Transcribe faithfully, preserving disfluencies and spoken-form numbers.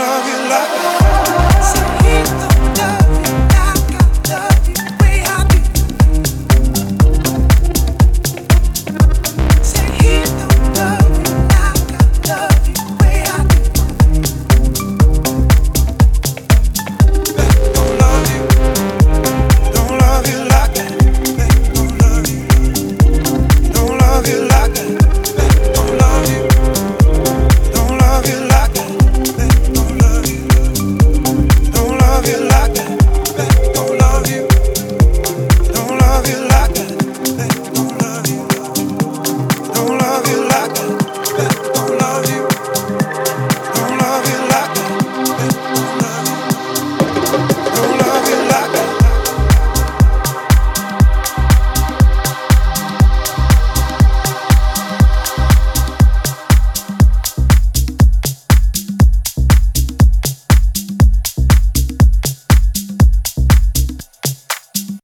love you like